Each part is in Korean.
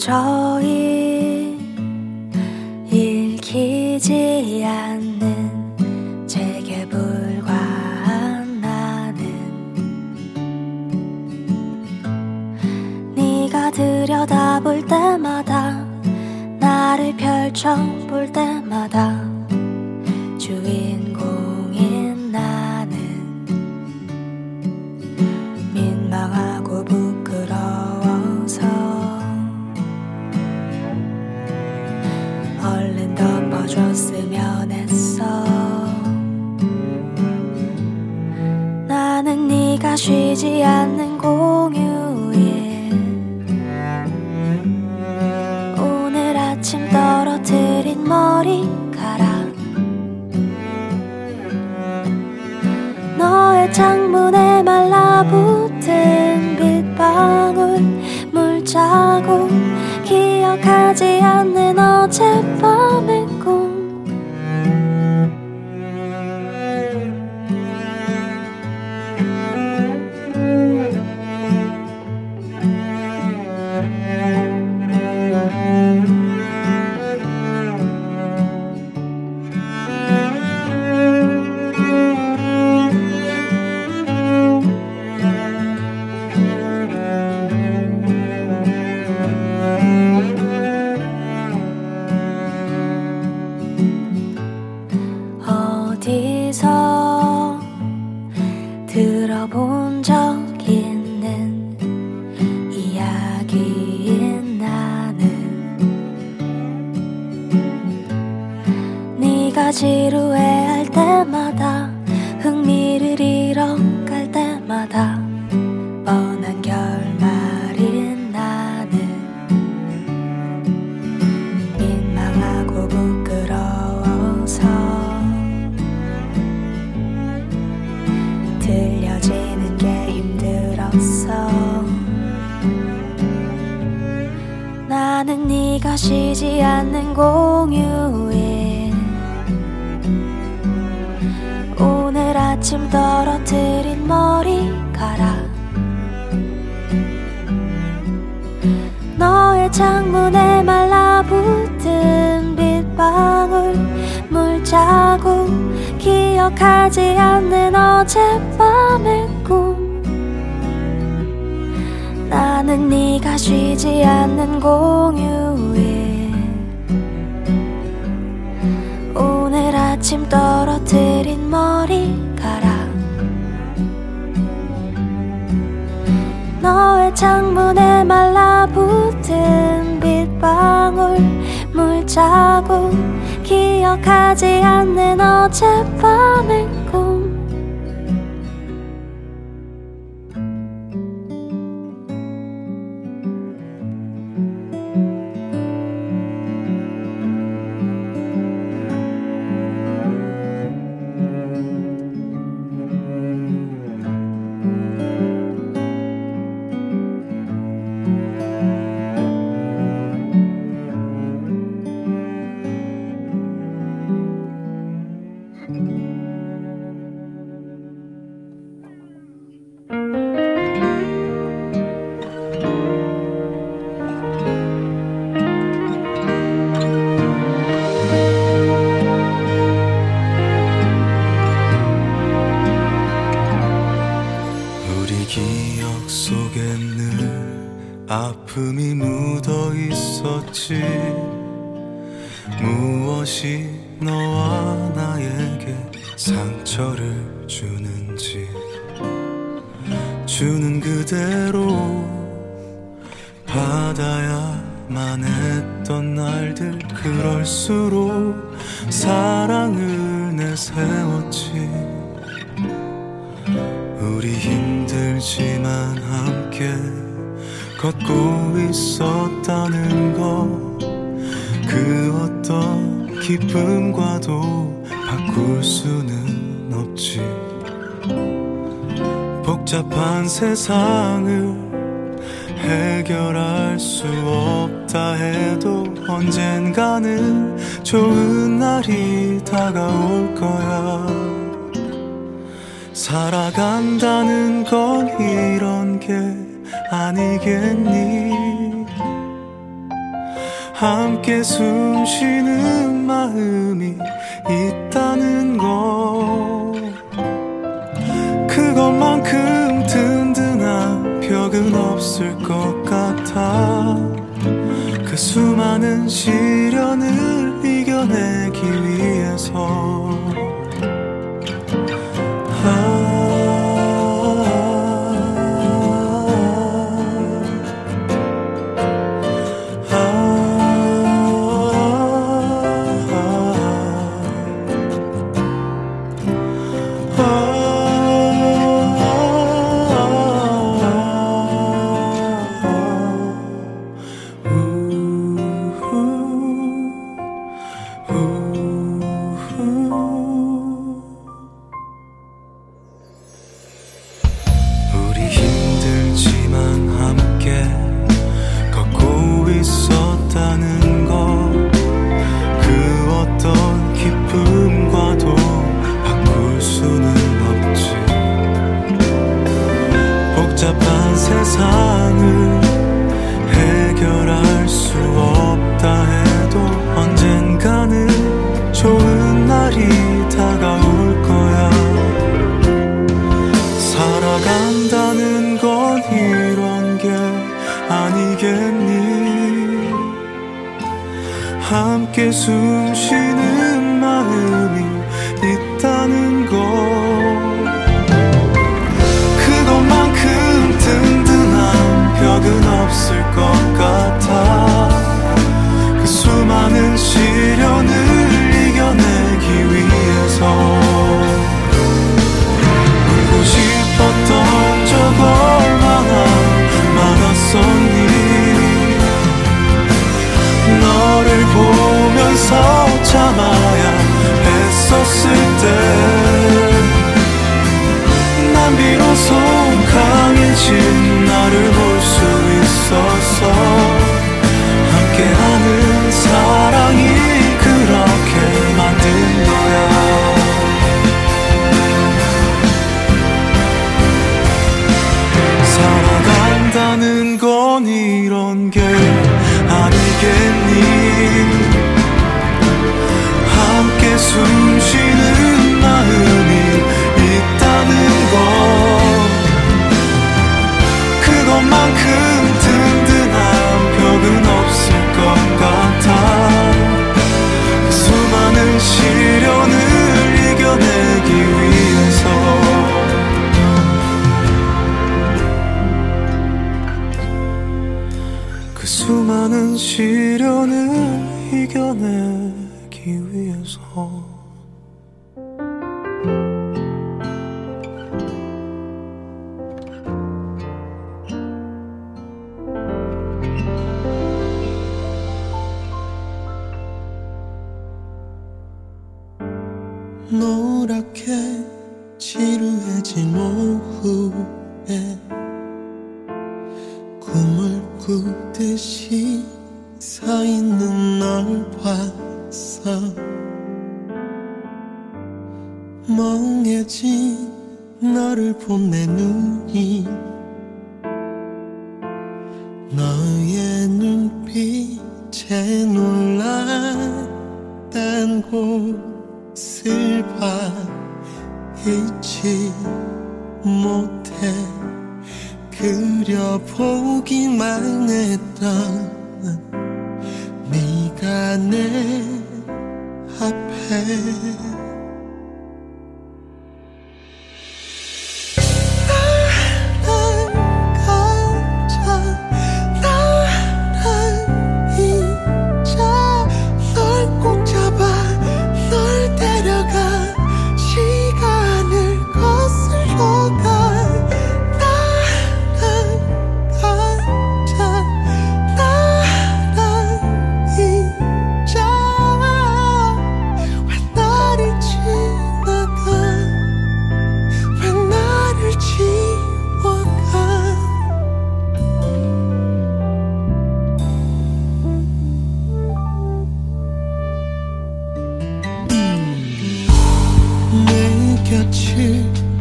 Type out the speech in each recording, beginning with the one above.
도저히 읽히지 않는 제게 불과한 나는 네가 들여다볼 때마다 나를 펼쳐볼 때마다 주인공인 나는 민망하고 부끄러워서 얼른 덮어줬으면 했어. 나는 네가 쉬지 않는 공휴일 오늘 아침 떨어뜨린 머리카락 너의 창문에 말라붙은 빗방울 물자국 기억하지 않는 어젯밤의 꿈 들어본 적 있는 이야기인 나는 네가 지루해할 때마다 흥미를 잃어갈 때마다 뻔한 결말인 나는 민망하고 부끄러워서 들려지는 게 힘들었어. 나는 네가 쉬지 않는 공휴일 오늘 아침 떨어뜨린 머리카락 너의 창문에 말라붙은 빗방울 물자국 기억하지 않는 어젯밤의 꿈 나는 네가 쉬지 않는 공휴일 오늘 아침 떨어뜨린 머리카락 너의 창문에 말라붙은 빗방울 물자국 기억하지 않는 어젯밤의 꿈 아픔이 묻어 있었지. 무엇이 너와 나에게 상처를 주는지 주는 그대로 받아야만 했던 날들 그럴수록 사랑을 내세웠지. 우리 힘들지만 함께 걷고 있었다는 것 그 어떤 기쁨과도 바꿀 수는 없지. 복잡한 세상을 해결할 수 없다 해도 언젠가는 좋은 날이 다가올 거야. 살아간다는 건 이런 게 아니겠니? 함께 숨쉬는 마음이 있다는 것, 그것만큼 든든한 벽은 없을 것 같아. 그 수많은 시련을 이겨내기 위해서 함께 숨쉬는 마음이 있다는 것, 그것만큼 든든한 벽은 없을 것 같아. 그 수많은 시련을 이겨내기 위해서 울고 싶었던 적 얼마나 많았었니. 너를 보면서 참아야 했었을 때 난 비로소 강해진 나를 볼 수 있어서 함께하는 사랑이 그렇게 만든 거야. 살아간다는 건 이런 게 아니겠니. 함께 숨쉬는 마음이 있다는 것, 그것만큼 든든한 벽은 없을 것 같아. 그 수많은 시련을 이겨내기 위해서 수많은 시련을 이겨내기 위해서. 노랗게 지루해진 오후에 꿈을 꾸듯이 서있는 널 봤어. 멍해진 너를 본 내 눈이 너의 눈빛에 놀랐던 곳을 잊지 못해. 그려보기만 했던 네가 내 앞에 나랑 가자. 나랑 잊자. 널 꼭 잡아. 널 데려가. 시간을 거슬러 가.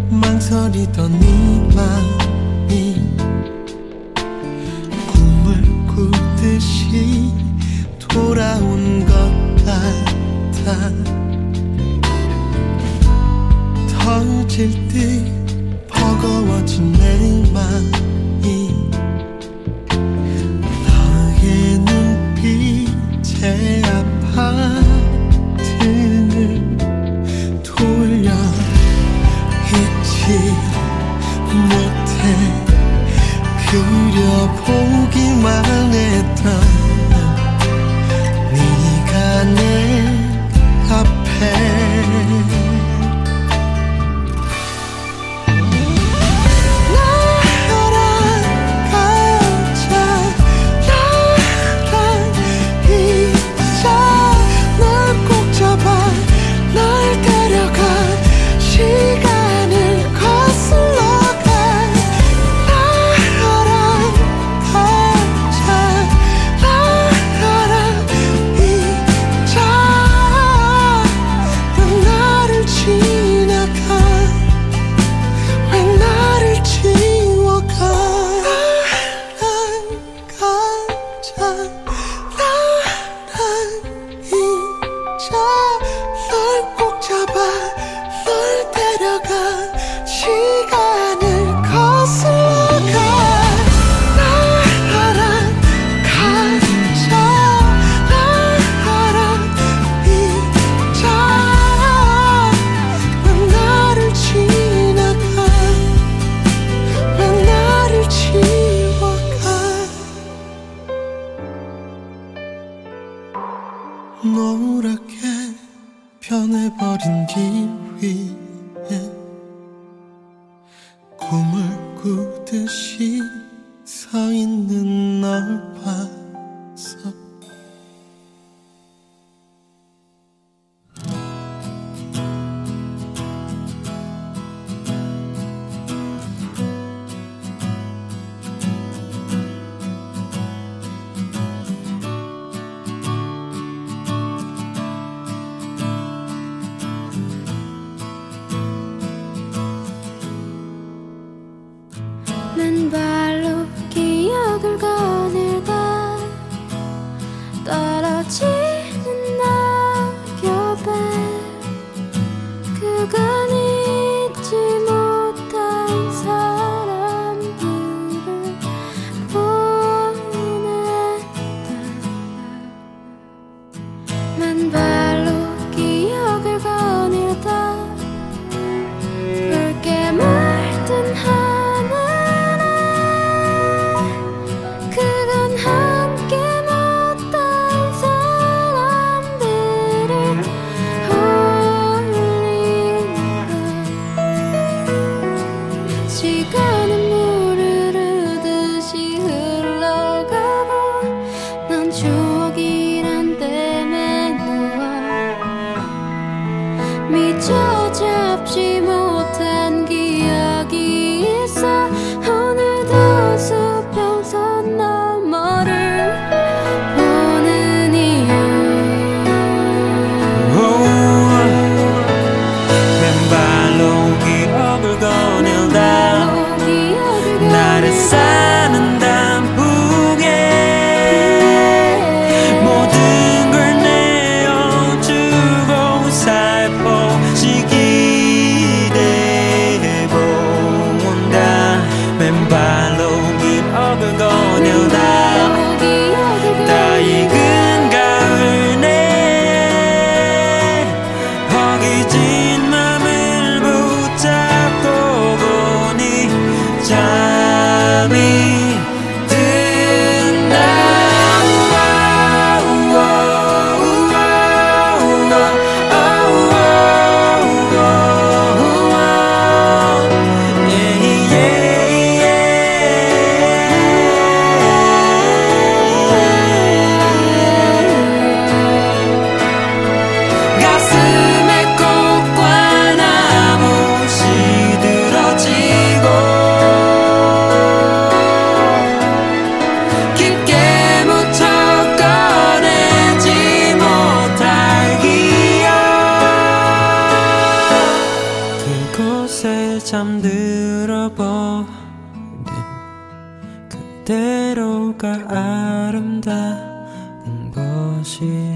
망설이던 네 맘이 꿈을 꾸듯이 돌아온 것 같아. 터질 듯 버거워진 내 맘이 너의 눈빛에 아파트를 돌려 잊지 못해 그려보기만 했던 네가 내 앞에 날아가자. 나랑 잊자. 날 꼭 잡아. 날 데려가. 시간을 거슬러 가. 날아가자. 나랑 잊자. 왜 나를 지나가. 왜 나를 지워가. 날아가자. 나랑 잊자. 널 꼭 잡아. 널 데려가. 시간을 거슬러 가. 나랑 가자. 나랑 잊자. 왜 나를 지나가. 왜 나를 지워가. 노랗게 변해버린 기위에 꿈을 꾸듯이 서 있는 널 봐서 맨발로 기억을 거닐다 떨어지는 나 곁에 그간 잊지 못한 사람들을 보내다. 맨발로 기억을 거닐다 붉게 물든 하늘 그건 함께 못한 사람들을 홀리고 시간은 물 흐르듯이 흘러가고 난 추억이란 댐에 누워 미쳐 잡지 못한 기억이 있어. 오늘도 수평선 너머를 보는 이유. 맨발로 기억을 거닐다 로 기억을 나를 사는 단풍에 모든 걸 내어주고 살포시 기대해본다. 맨발로 기억을 거닐다 다 익은 가을 내 허기진 맘을 붙잡고 보니 잠이 든다. 우와, 우와, 우와, 우와, 우와, 우와, 우와. 가슴에 꽃과 나무시 들어지고 깊게 묻혀 꺼내지 못할 기억 그곳에 잠들어 버린 그대로가 아름다운 것이 없이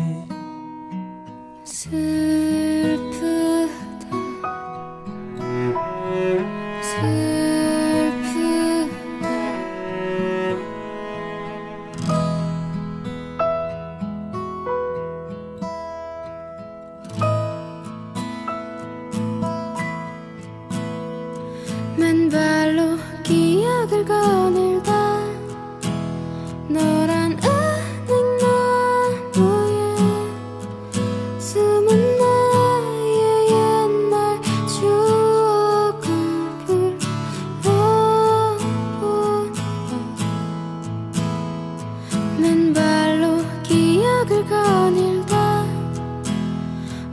슬프다 맨발로 기억을 거닐다 너란 은행 나무에 숨은 나의 옛날 추억을 불러본다 맨발로 기억을 거닐다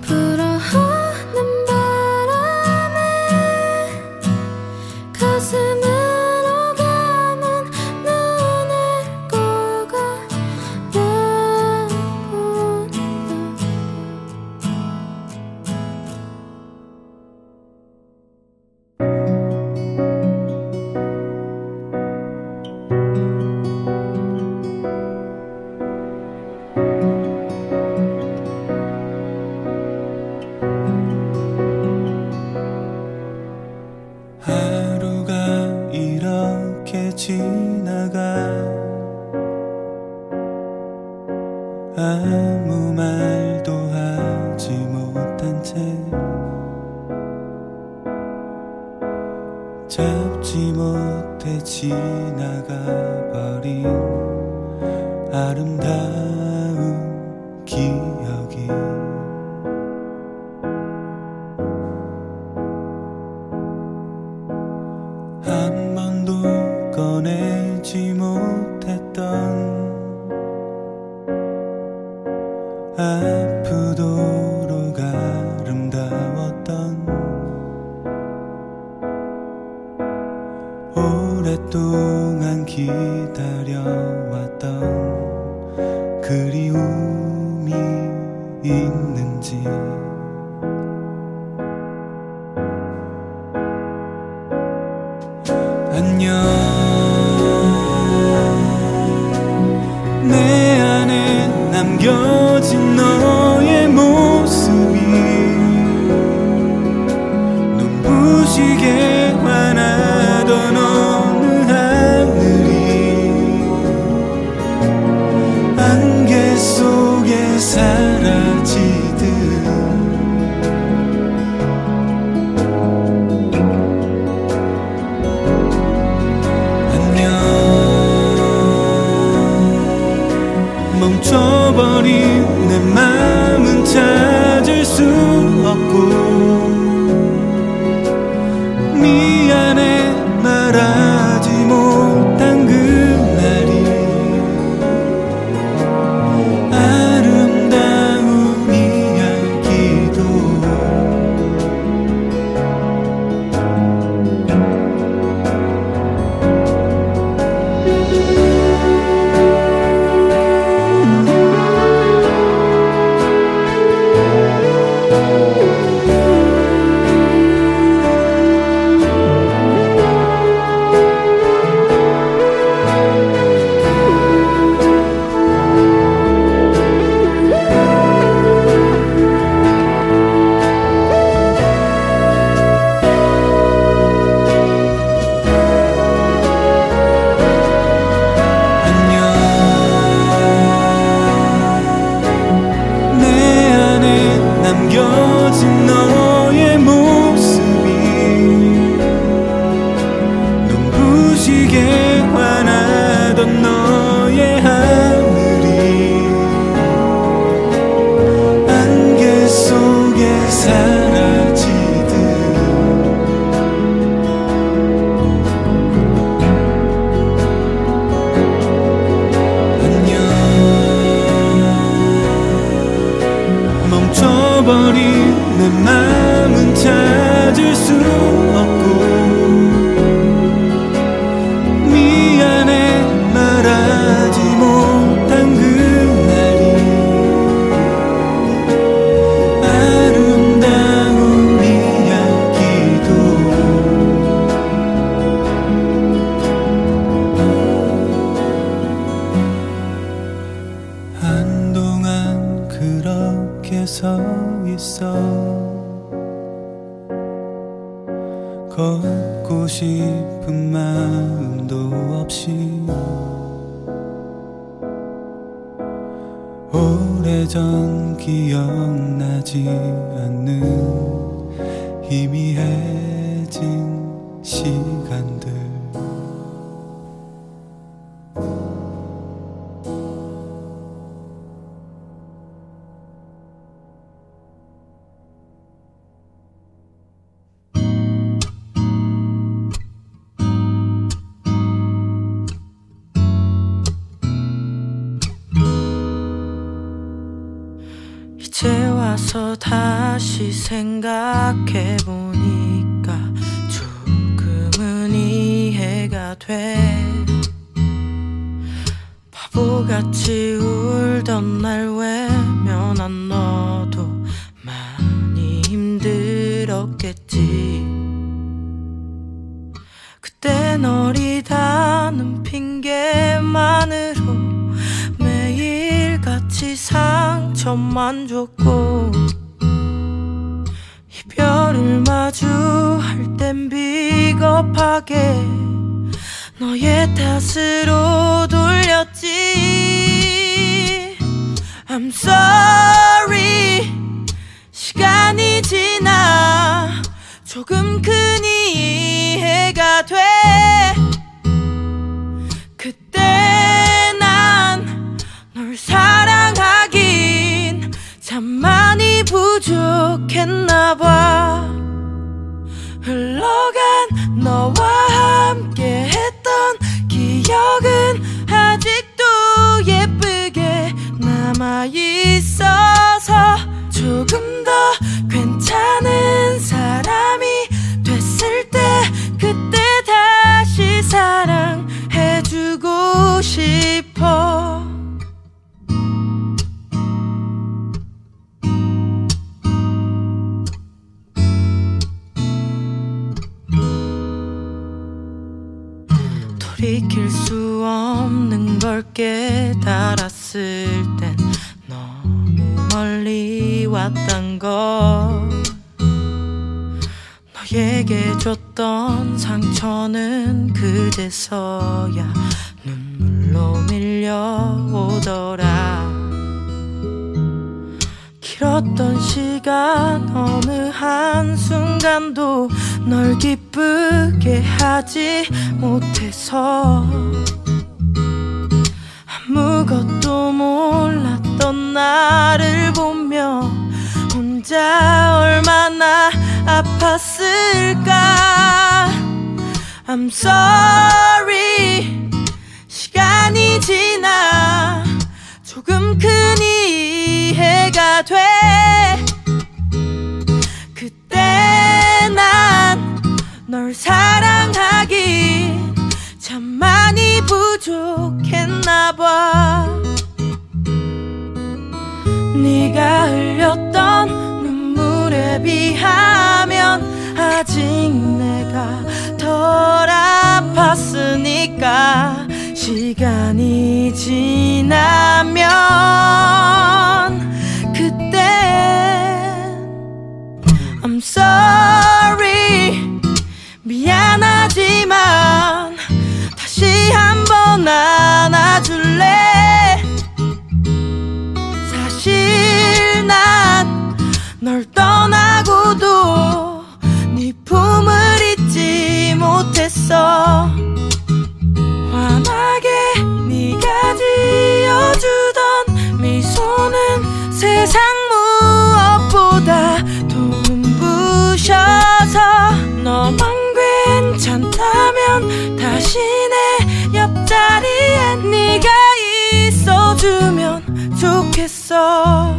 불어오는 바람에 가슴을 아무 말도 하지 못한 채 잡지 못해 지나가 버린 아름다운 기억이 한 번도 꺼내지 못했던 아프도록 아름다웠던 오랫동안 기다려왔던 그리움이 있는지 안녕 남겨진 너의 모습이 눈부시게 환하던 어느 하늘이 안개 속에 사라지듯 안녕 멈춰 버린 내 마음은 찾을 수 없고 미안해 말하지 못한 그날이 아름다운 이야기도 남겨진 너의 모습이 눈부시게 환하던 너의 하늘이 안개 속에 사라지듯 안녕 멈춰 버린 내 마음은 찾을 수 없고 미안해 말하지 못한 그날이 아름다운 이야기도 한동안 위에 서 있어 걷고 싶은 마음도 없이 오래전 기억나지 않는 희미해진 시간들 다시 생각해보니까 조금은 이해가 돼 바보같이 울던 날 외면한 너도 많이 힘들었겠지 그땐 어리다는 핑계만으로 매일같이 상처만 줬고 이별을 마주할 땐 비겁하게 너의 탓으로 돌렸지 I'm sorry 시간이 지나 조금 큰 이해가 돼 그때 난 널 사랑하긴 참 많이 부족했나봐 흘러간 너와 함께 했던 기억은 아직도 예쁘게 남아있어서 조금 더 괜찮은 사람이 됐을 때 그때 다시 사랑해주고 싶어 돌이킬 수 없는 걸 깨달았을 땐 너무 멀리 왔단 걸 너에게 줬던 상처는 그제서야 눈물로 밀려오더라 길었던 시간 어느 한순간도 널 기쁘게 하지 못해서 아무것도 몰랐던 나를 보며 혼자 얼마나 아팠을까 I'm sorry 시간이 지나 조금 큰 이해가 돼 널 사랑하기 참 많이 부족했나봐 네가 흘렸던 눈물에 비하면 아직 내가 덜 아팠으니까 시간이 지나면 그땐 I'm sorry 미안하지만 다시 한번 안아줄래 사실 난 널 떠나고도 네 품을 잊지 못했어 환하게 네가 지어주던 미소는 세상 무엇보다 더 눈부셔서 너만 괜찮다면 다시 내 옆자리에 네가 있어주면 좋겠어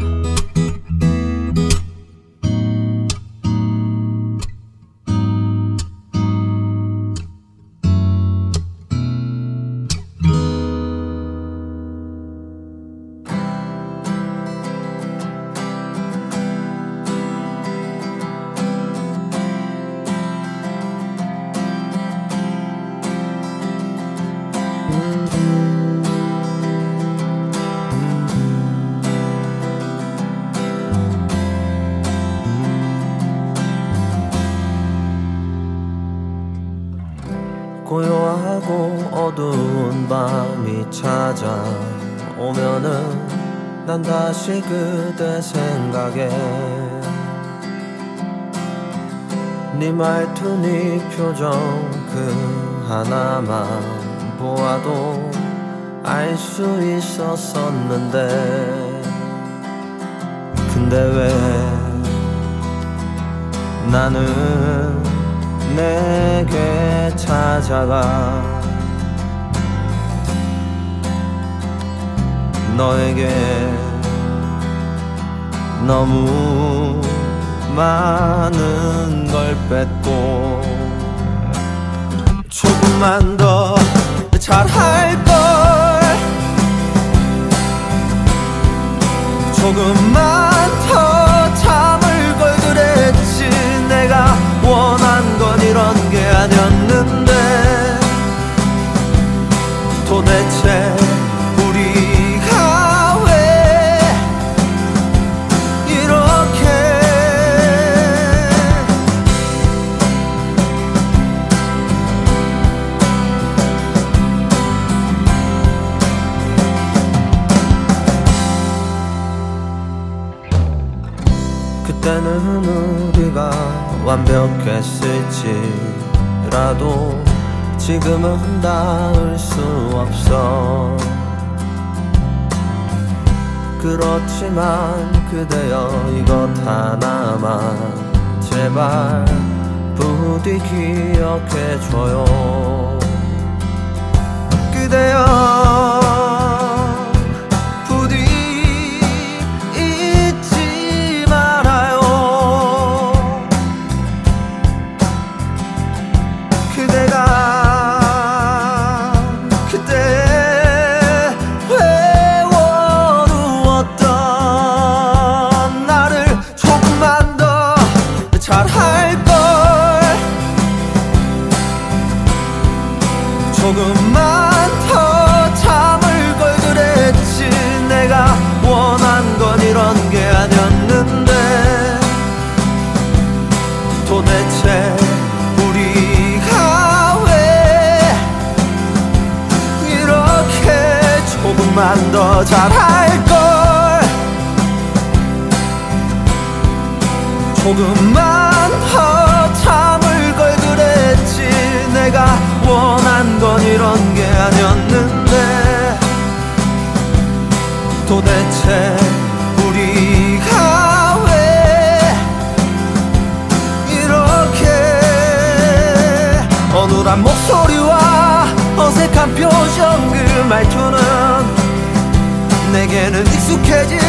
어두운 밤이 찾아오면은 난 다시 그대 생각에 네 말투 네 표정 그 하나만 보아도 알 수 있었었는데 근데 왜 나는 내게 찾아가 너에게 너무 많은 걸 뺏고 조금만 더 잘할 걸 조금만 더 참을 걸 그랬지 내가 원한 건 이런 게 아니었는데 도대체 우리가 왜 이렇게 그때는 우리가 완벽했을지라도 지금은 닿을 수 없어 그렇지만 그대여 이것 하나만 제발 부디 기억해줘요 그대여 조금만 더 잘할걸 조금만 더 참을 걸 그랬지 내가 원한 건 이런 게 아니었는데 도대체 우리가 왜 이렇게 어눌한 목소리와 어색한 표정 그 말투는 내게는 익숙해질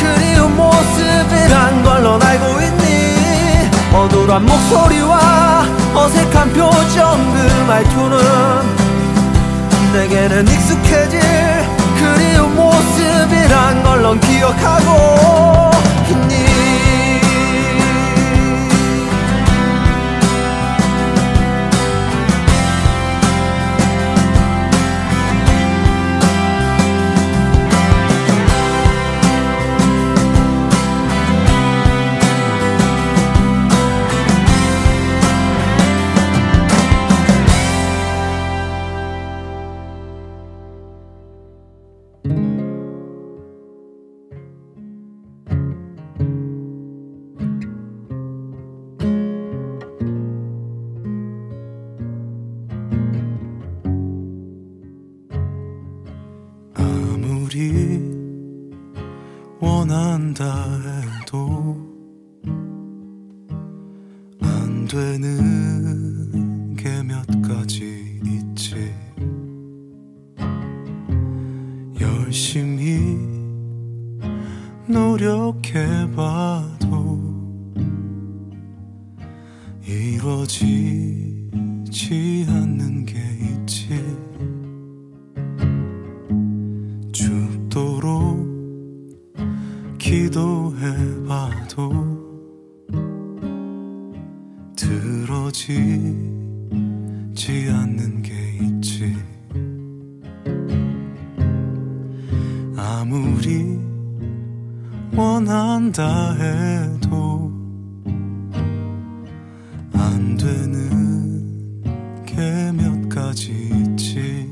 그리운 모습이란 걸 넌 알고 있니 어눌한 목소리와 어색한 표정 그 말투는 내게는 익숙해질 그리운 모습이란 걸 넌 기억하고 있니 안 되는 게 몇 가지 있지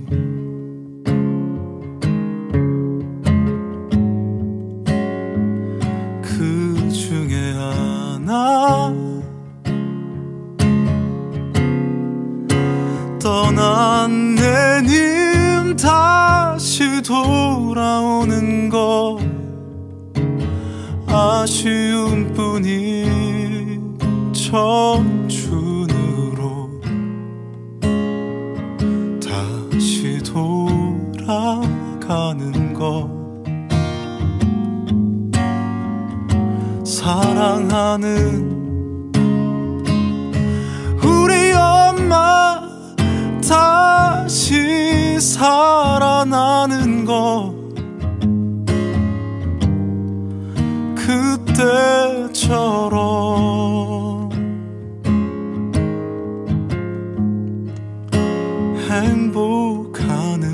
아쉬움뿐인 청춘으로 다시 돌아가는 것. 사랑하는 우리 엄마 다시 살아나는 것. 그때처럼 행복하는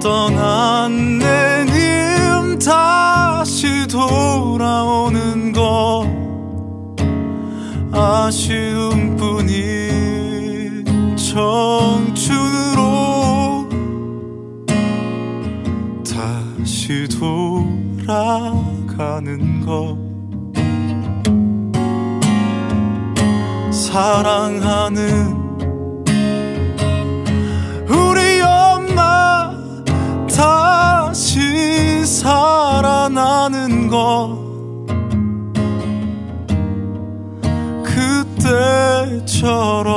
떠난 내님 다시 돌아오는 것. 아쉬움뿐인 청춘으로 다시 돌아가는 것. 사랑하는 우리 엄마 다시 살아나는 것. 그때처럼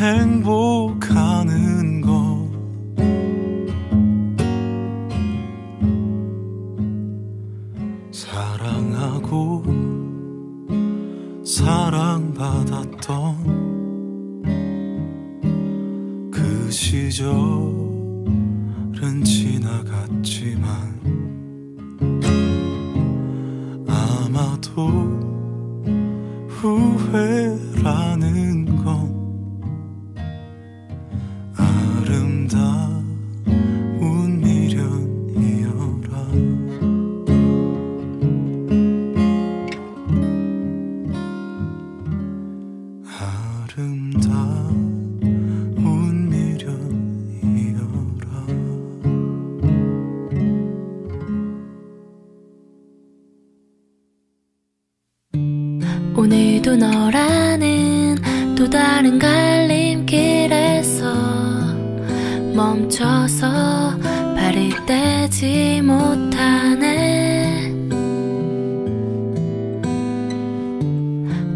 행복하는 것. 사랑하고 사랑받았던 그 시절은 지나갔지만 아마도 후회라는 건 아름다운 미련이여라. 오늘도 너라는 또 다른 갈림길에서 멈춰서 발을 떼지 못하네.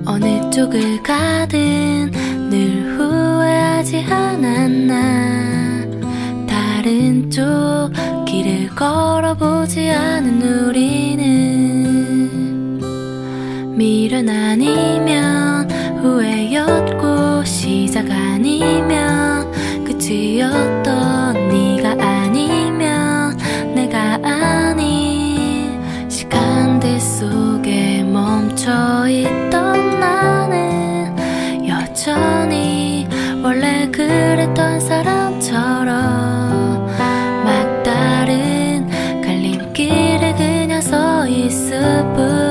어느 쪽을 가든 늘 후회하지 않았나. 다른 쪽 길을 걸어보지 않은 우리는 미련 아니면 후회였고, 시작 아니면 끝이었던 네가 아니면 내가 아닌 시간들 속에 멈춰있던 나는 여전히 원래 그랬던 사람처럼 막다른 갈림길에 그냥 서 있을 뿐.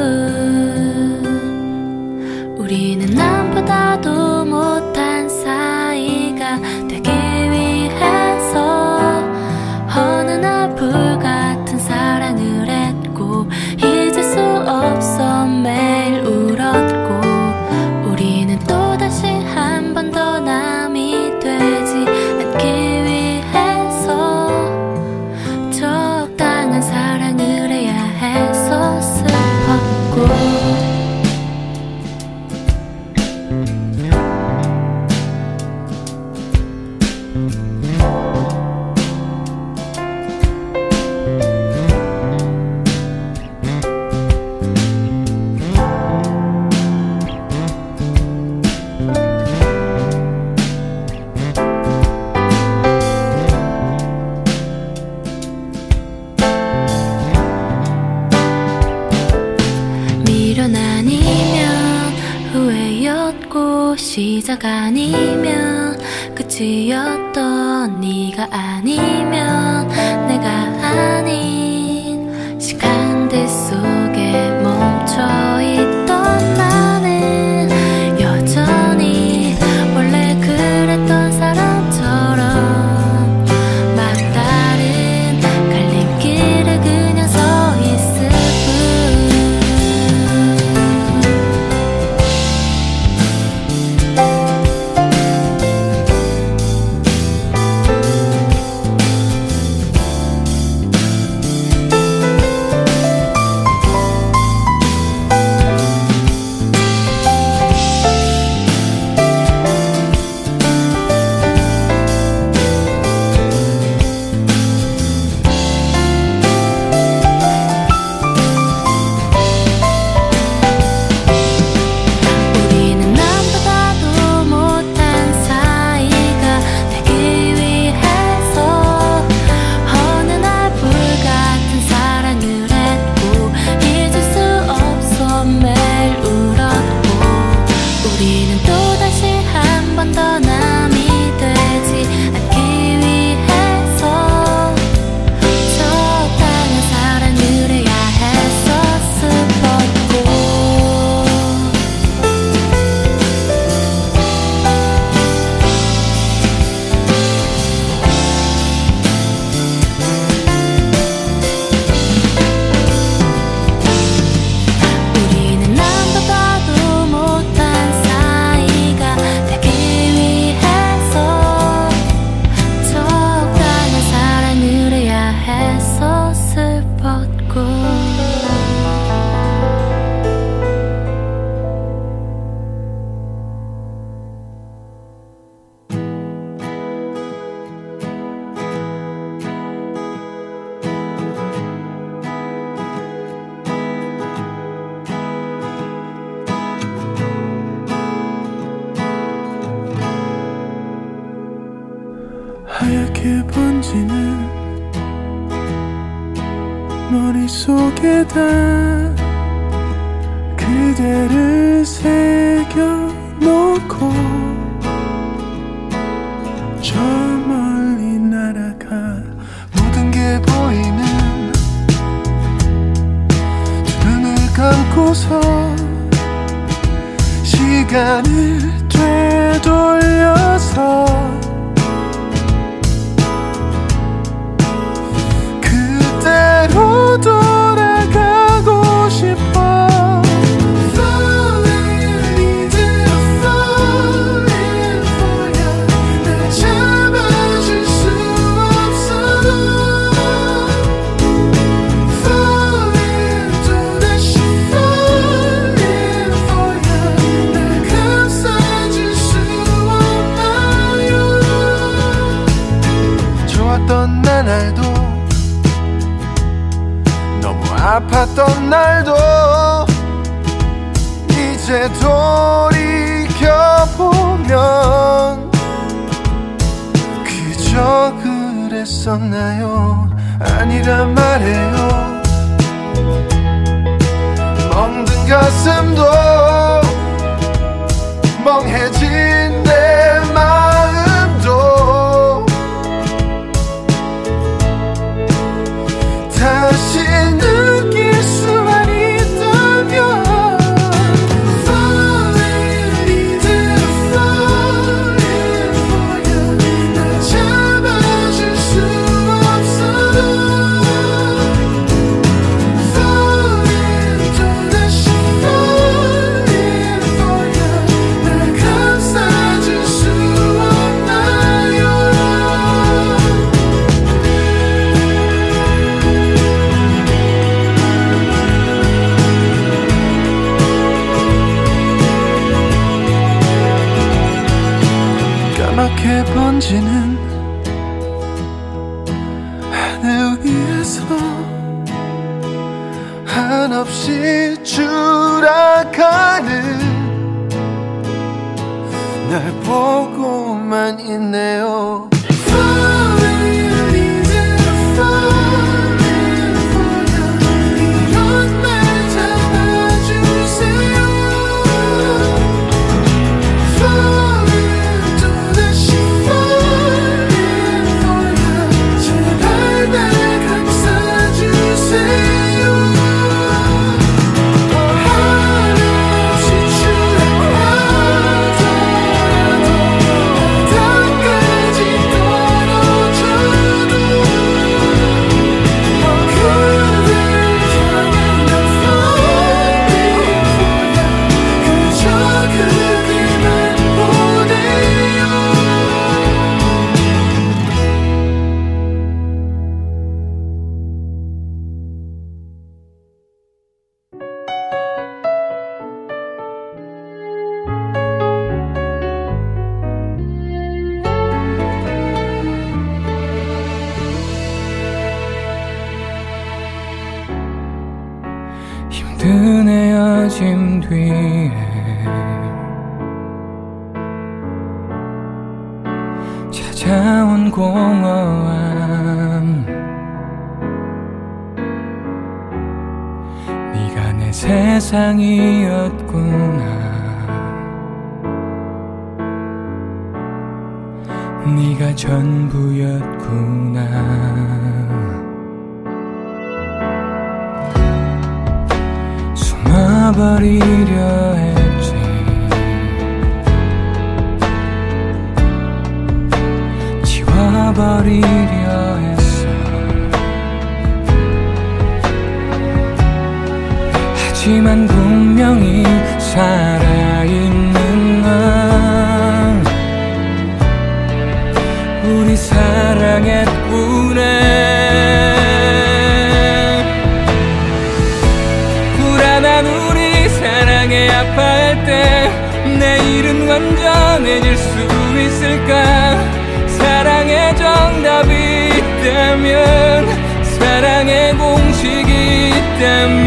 우리는 남보다도 못한 사이가 되기 위해서 어느 날 불같은 사랑을 했고, 잊을 수 없어 매일 울었고, 우리는 또다시 한 번 더 남이 되지 않기 위해서 적당한 사랑을 해야 해서 슬펐고. 시작 아니면 끝이었던 네가 아니면 내가 아닌 시간들 속에 멈춰있던 나는 여전히 원래 그랬던 사람처럼 막다른 갈림길에 그냥 서 있을 뿐. 하얗게 번지는 머릿속에다 그대를 새겨놓고 저 멀리 날아가 모든 게 보이는 두 눈을 감고서 시간을 되돌려서 그대로 돌아가고 싶어. Falling into falling for you. 날 잡아줄 수 없어. Falling 또 다시 falling for you. 날 감싸줄 수 없나요. 좋았던 날도 아팠던 날도 이제 돌이켜보면 그저 그랬었나요? 아니라 말해요. 멍든 가슴도 멍해진 내 마음도 다시는 번지는 하늘 위에서 한없이 추락하는 날 보고만 있네요. 이런 날 잡아주세요. 사라진 뒤에 찾아온 공허함, 네가 내 세상이었구나. 네가 전부였구나. 숨어버리려 했지. 지워버리려 했어. 하지만 분명히 살아있는 넌 우리 사랑했구나. 아파할 때 내 일은 완전해질 수 있을까? 사랑의 정답이 있다면, 사랑의 공식이 있다면,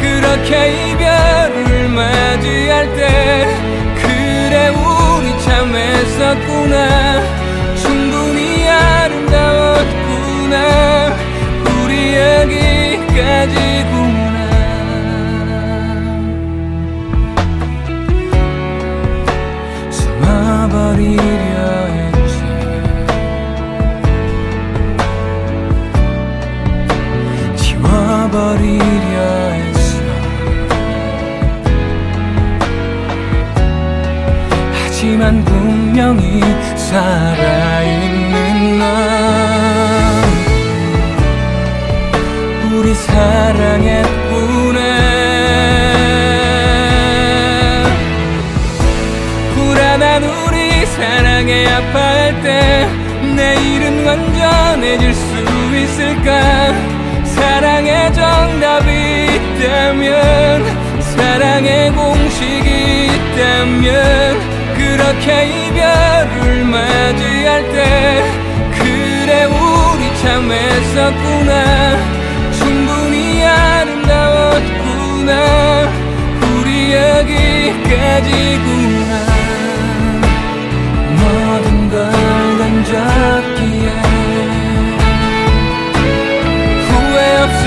그렇게 이별을 맞이할 때 그래 우리 참 애썼구나. 충분히 아름다웠구나. 우리 여기까지구나. 버리려 했지. 지워버리려 했어. 하지만 분명히 살아있는 넌 우리 사랑했구나. 사랑에 아파할 때 내일은 완전해질 수 있을까? 사랑의 정답이 있다면, 사랑의 공식이 있다면, 그렇게 이별을 맞이할 때 그래 우리 참 애썼구나. 충분히 아름다웠구나. 우리 여기까지구나. 모든 걸 던졌기에 후회 없이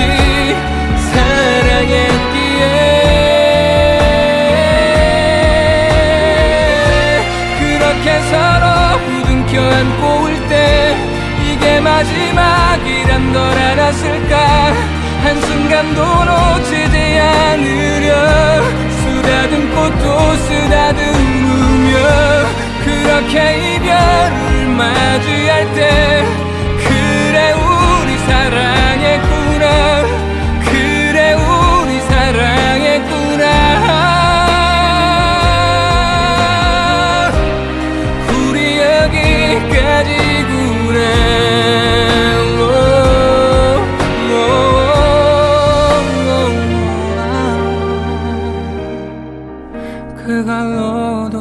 사랑했기에, 그렇게 서로 부둥켜 안고 울 때 이게 마지막이란 걸 알았을까? 한순간도 놓치지 않으려 쓰다듬 꽃도 쓰다듬으며, 그렇게 이별을 맞이할 때 그래 우리 사랑했구나. 그래 우리 사랑했구나. 우리 여기까지구나. 그걸로도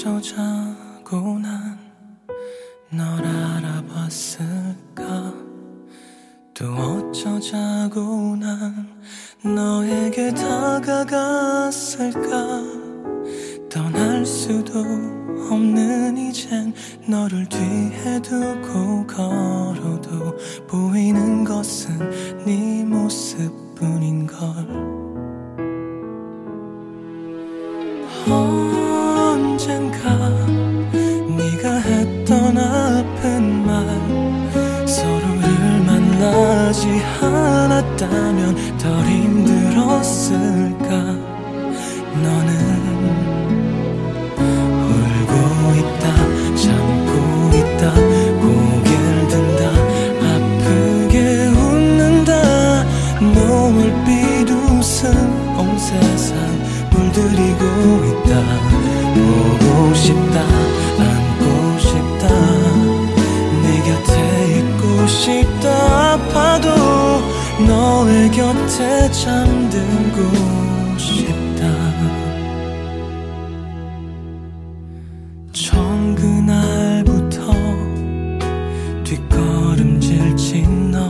어쩌자고 난 널 알아봤을까? 또 어쩌자고 난 너에게 다가갔을까? 떠날 수도 없는 이젠 너를 뒤에 두고 걸어도 보이는 것은 네 모습뿐인걸. 언젠가 네가 했던 아픈 말, 서로를 만나지 않았다면 덜 힘들었을까? 너는 울고 있다, 참고 있다, 고개를 든다, 아프게 웃는다, 몸을 비두 곁에 잠들고 싶다. 처음 그날부터 뒷걸음질 친 너,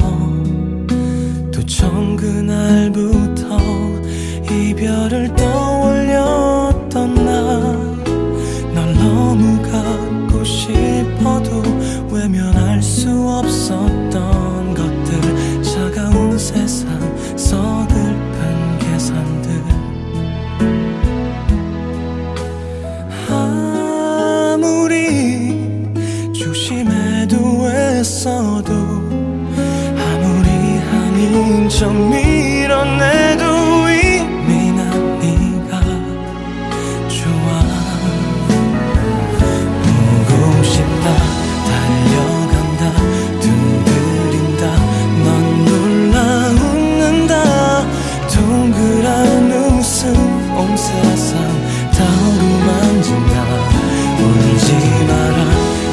또 처음 그날부터 이별을 떠올렸던 나. 널 너무 갖고 싶어도 외면할 수 없었던 것들, 차가운 세상 서글픈 계산들. 아무리 조심해도 애써도, 아무리 한 인적 밀어내도 이미 난 네가 좋아. 보고 싶다, 달려간다, 둥그린다, 넌 놀라 웃는다. 동그란 웃음 온 세상 다 어루만진다. 울지 마라,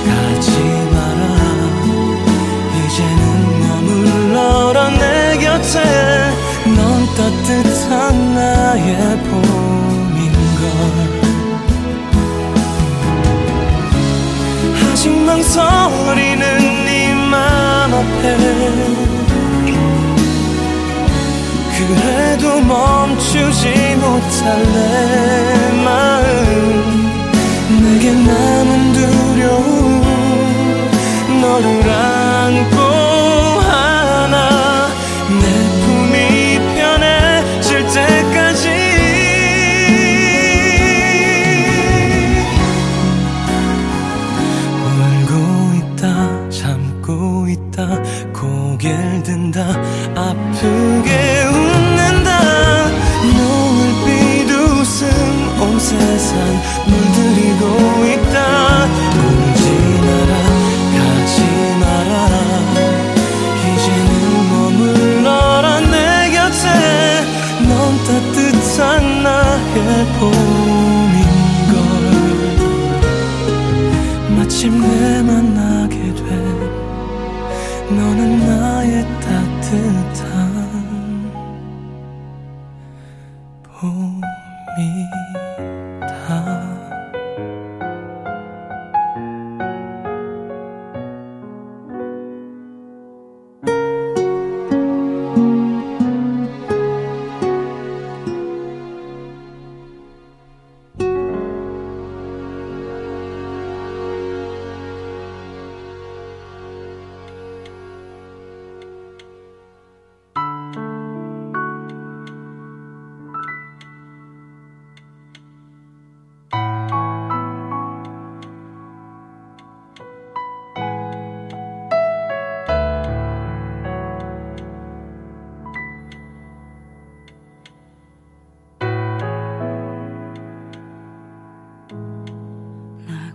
가지 마라, 이제는 머물러라 내 곁에. 넌 따뜻한 나의 봄인걸. 아직 망설이는 네 맘 앞에 그래도 멈추지 못할 내 마음. 내게 남은 두려움, 너를 안고 하나 내 품이 편해질 때까지. 울고 있다, 참고 있다, 고개를 든다, 아프게 웃는다. 노을빛 웃음 온 세상 물들이고 있다. 울지 마라, 가지 마라, 이제는 머물러라 내 곁에. 넌 따뜻한 나의 봄인걸. 마침내 만나게 된 너는 나의 따뜻한 봄이다.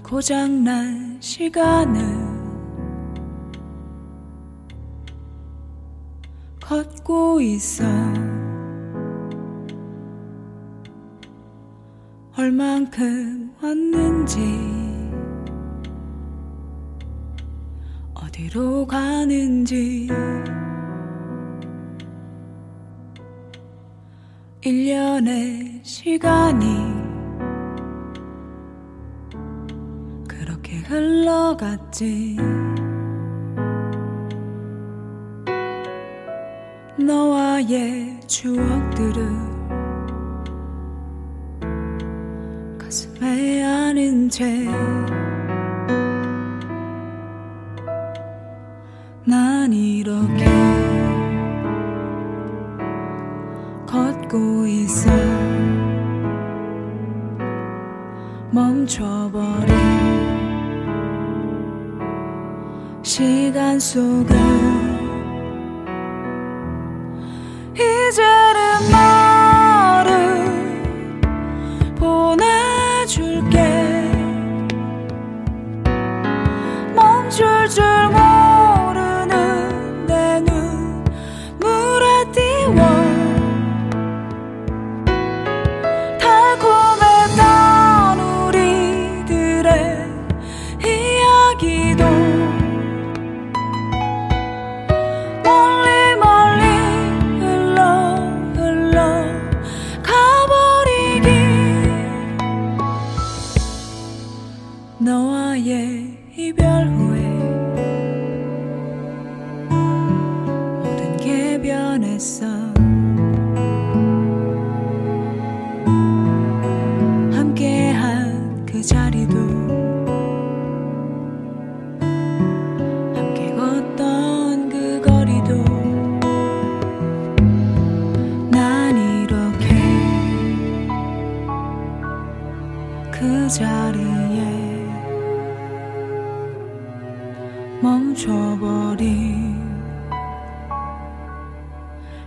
고장난 시간을 걷고 있어. 얼만큼 왔는지, 어디로 가는지. 1년의 시간이 흘러갔지. 너와의 추억들을 가슴에 안은 채 난 이렇게 걷고 있어. 멈춰버린 시간 속에 이제는 너를 보내줄게. 멈출 줄 모르는 내 눈물에 띄워. 달콤했던 우리들의 이야기도 멀리 흘러 너와의 이별 후에 모든 게 변했어. 함께한 그 자리도, 함께 걷던 그 거리도, 난 이렇게 그 자리에 멈춰버린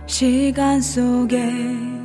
시간 속에